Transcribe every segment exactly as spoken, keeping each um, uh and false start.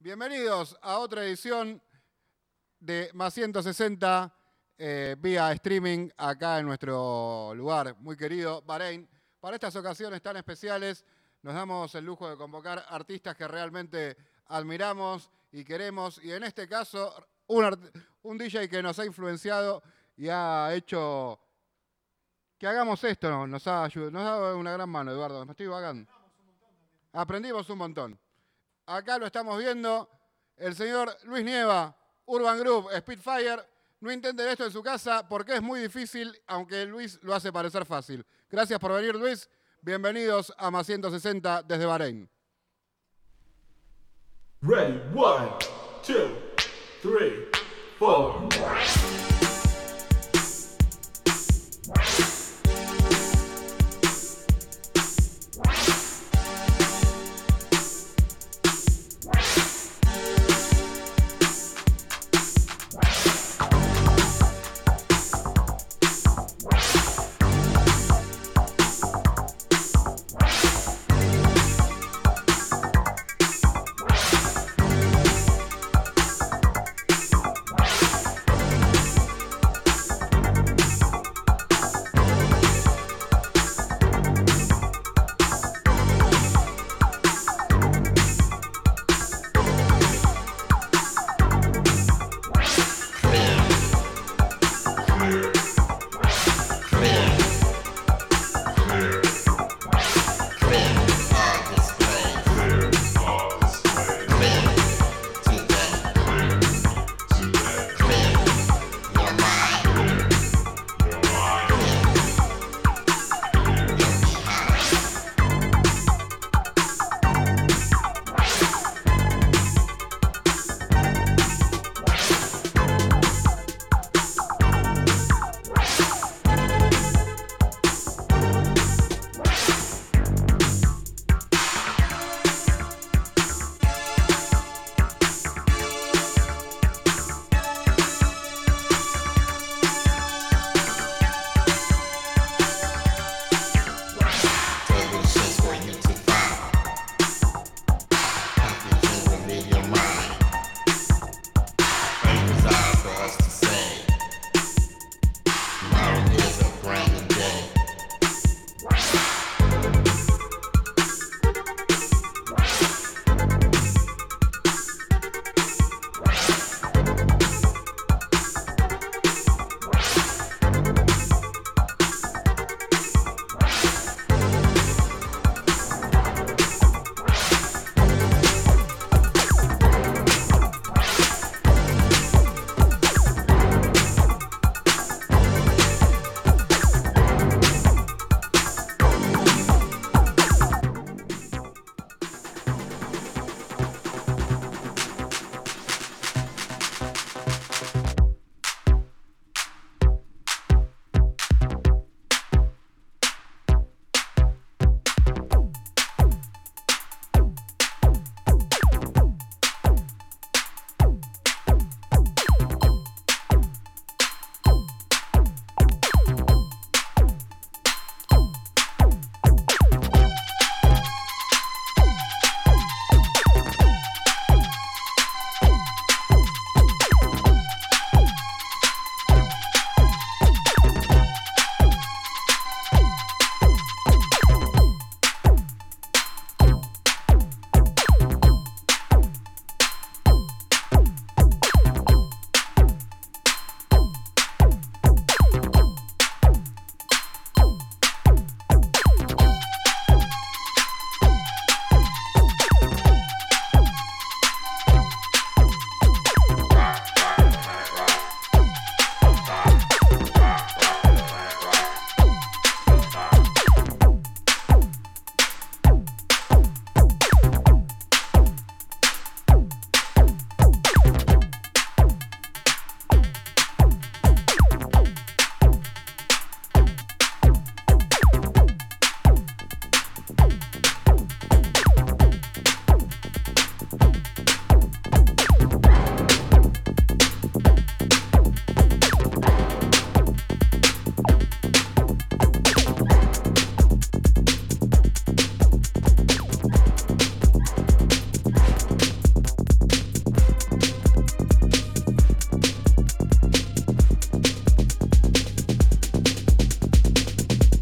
Bienvenidos a otra edición de Más ciento sesenta eh, vía streaming acá en nuestro lugar muy querido, Bahrein. Para estas ocasiones tan especiales nos damos el lujo de convocar artistas que realmente admiramos y queremos. Y en este caso, un, un D J que nos ha influenciado y ha hecho que hagamos esto. No, nos ha ayudado, nos ha dado una gran mano, Eduardo. Me estoy vagando. Aprendimos un montón. Acá lo estamos viendo, el señor Luis Nieva, Urban Group, Spitfire. No intenten esto en su casa porque es muy difícil, aunque Luis lo hace parecer fácil. Gracias por venir, Luis. Bienvenidos a Más ciento sesenta desde Bahrein. Ready, one, two, three, four.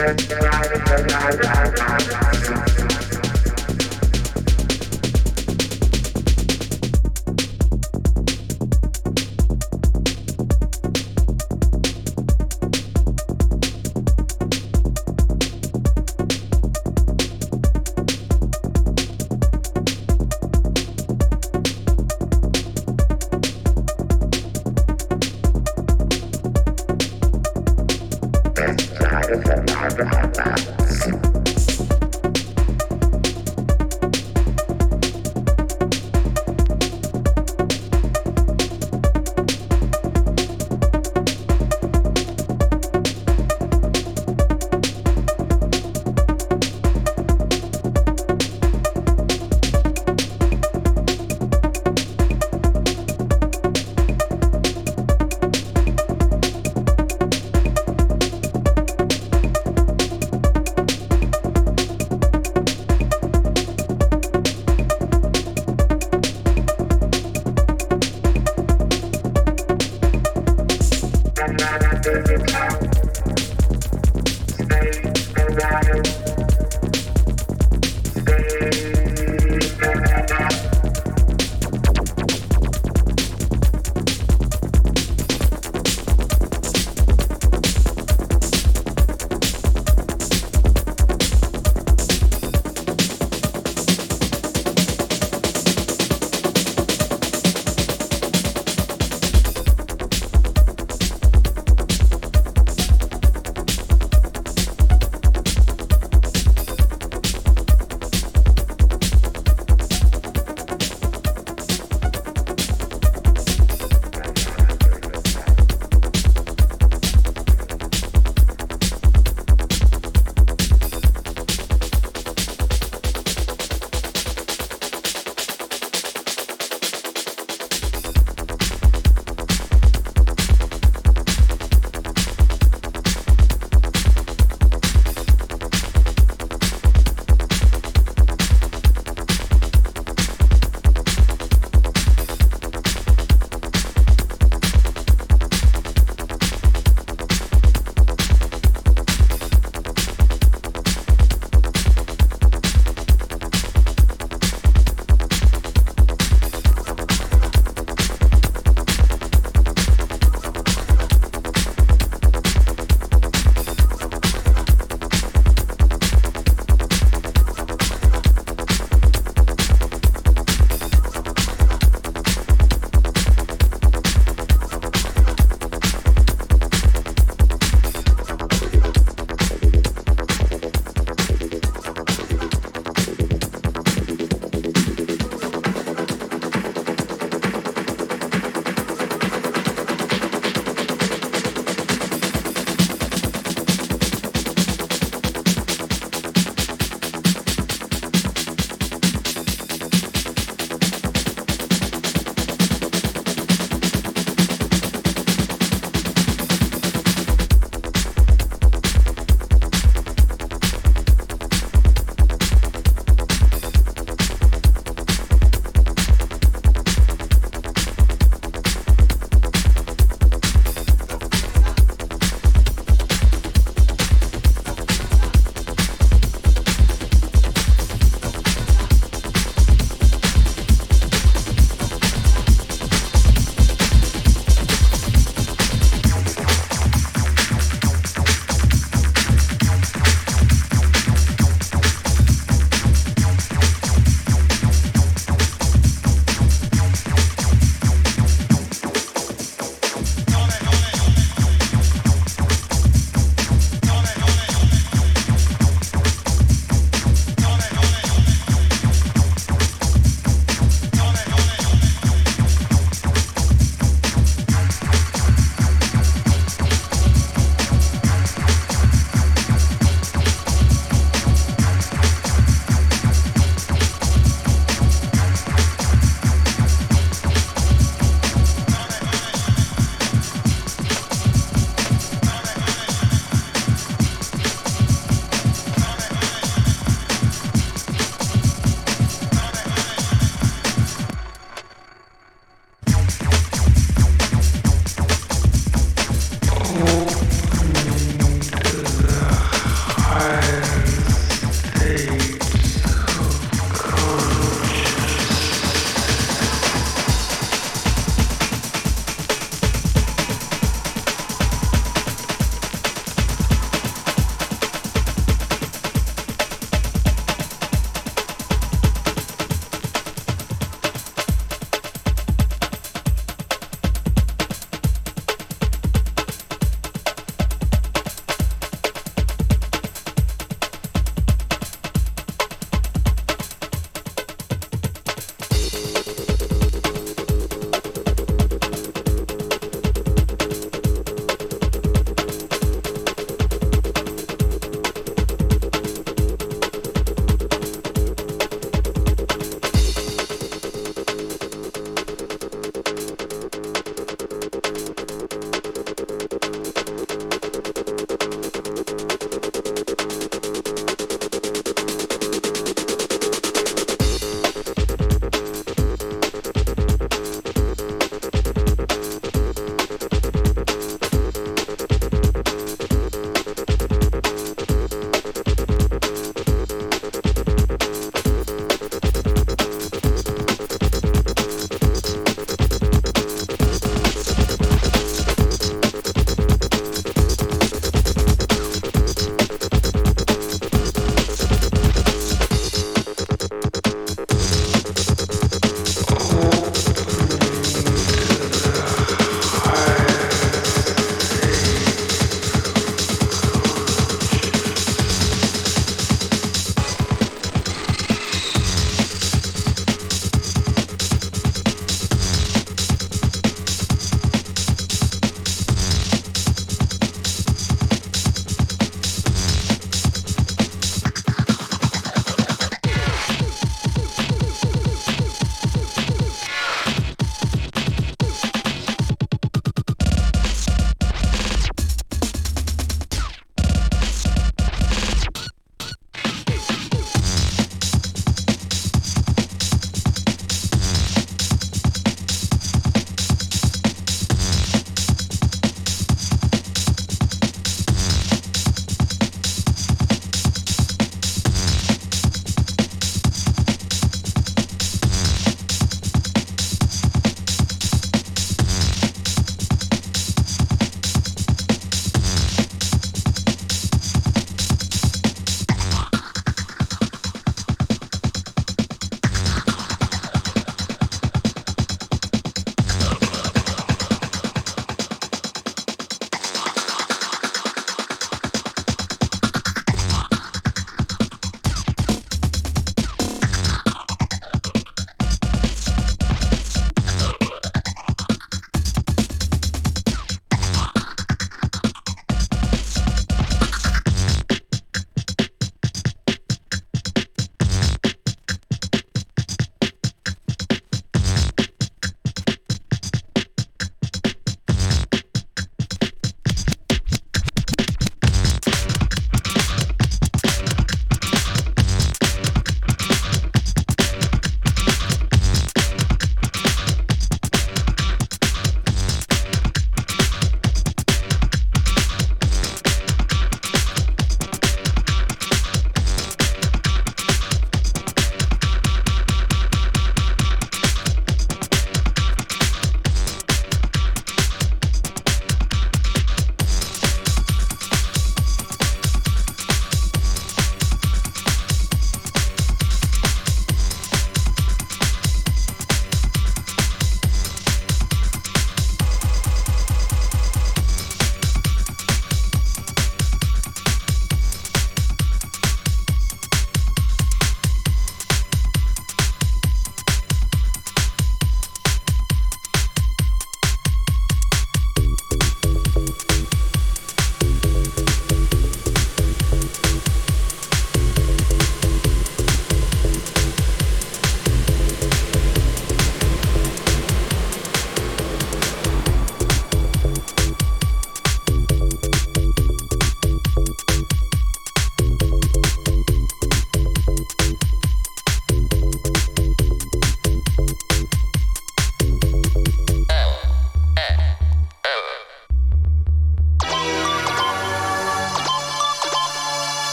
I'm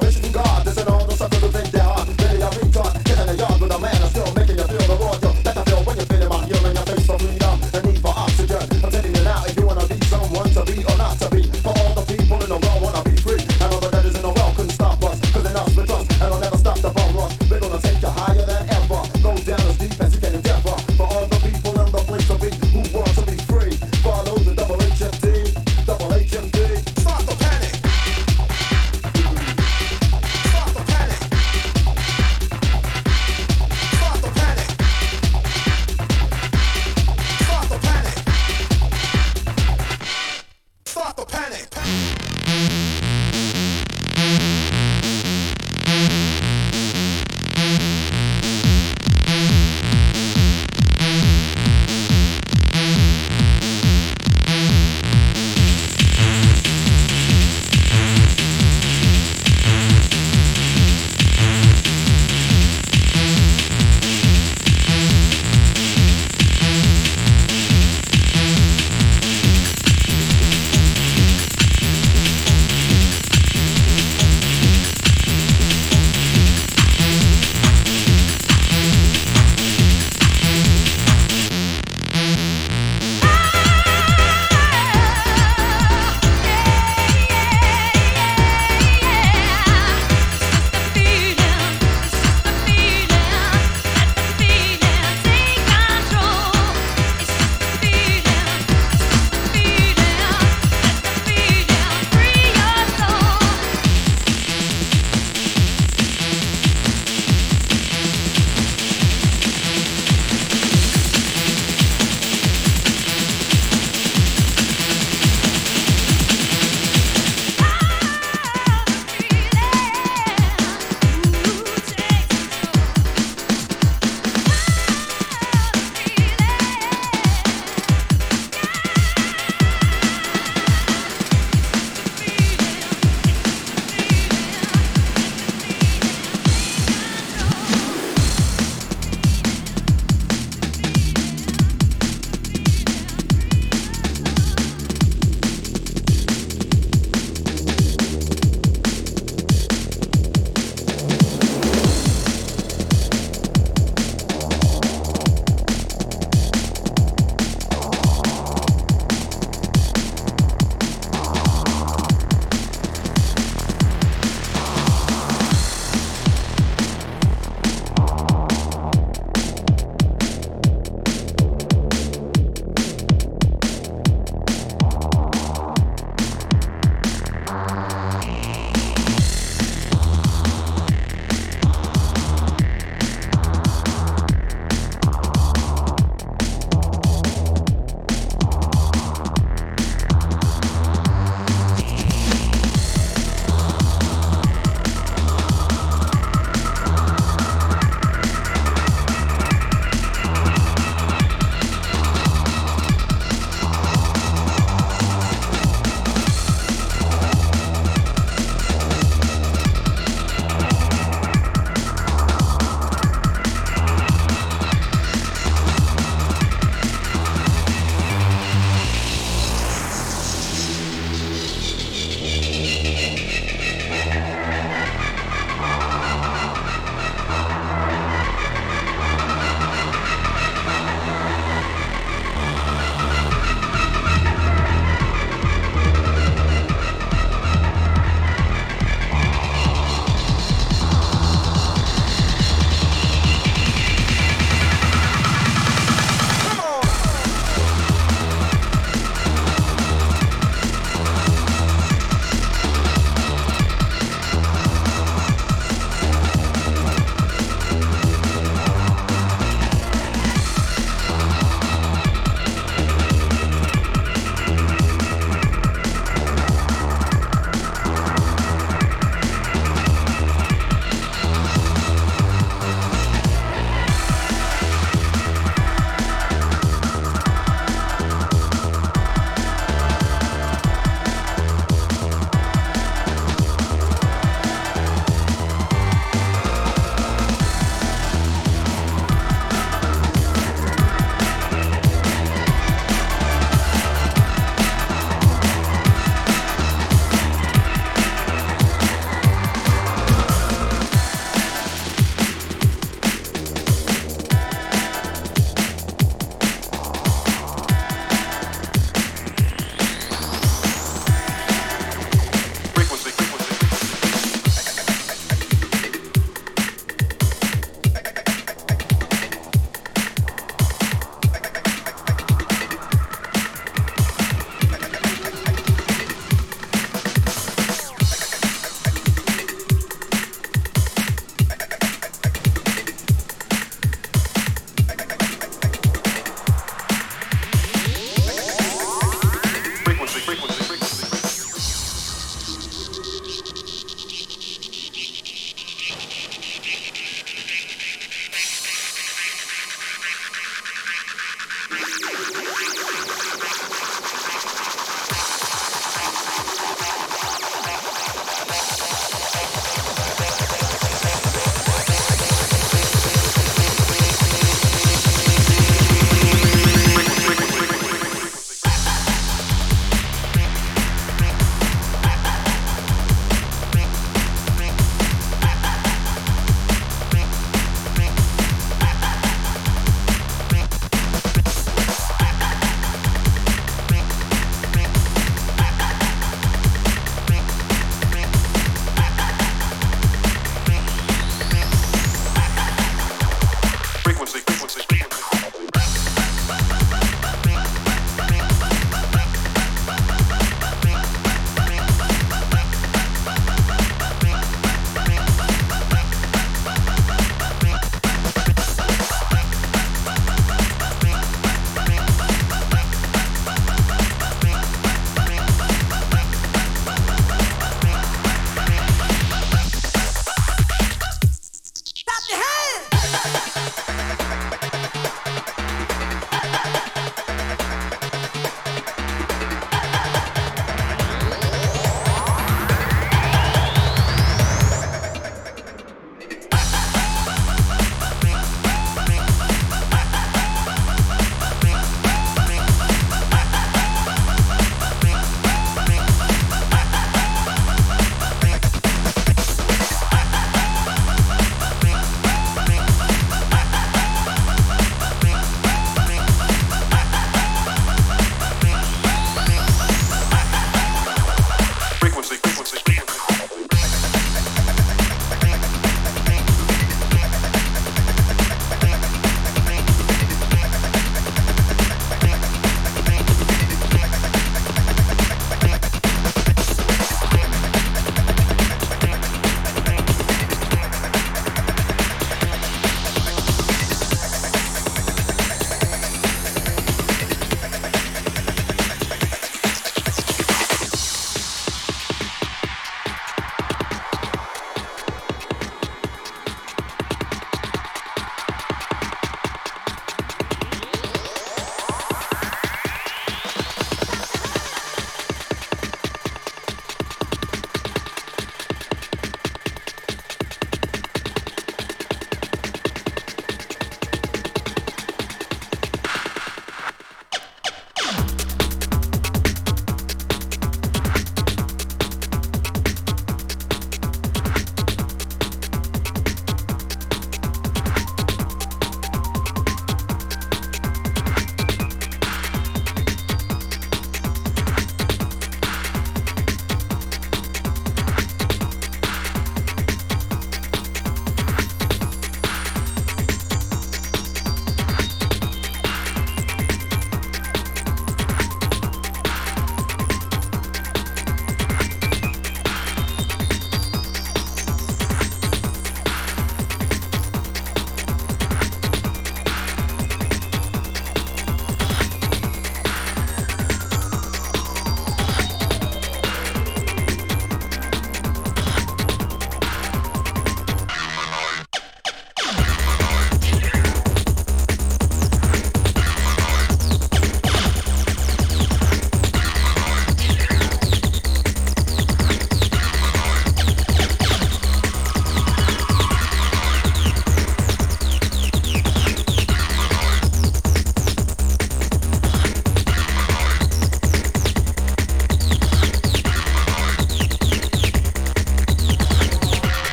salvation from God. This and all those I feel to think they are. Really, I retard. Get in the yard with a man, I still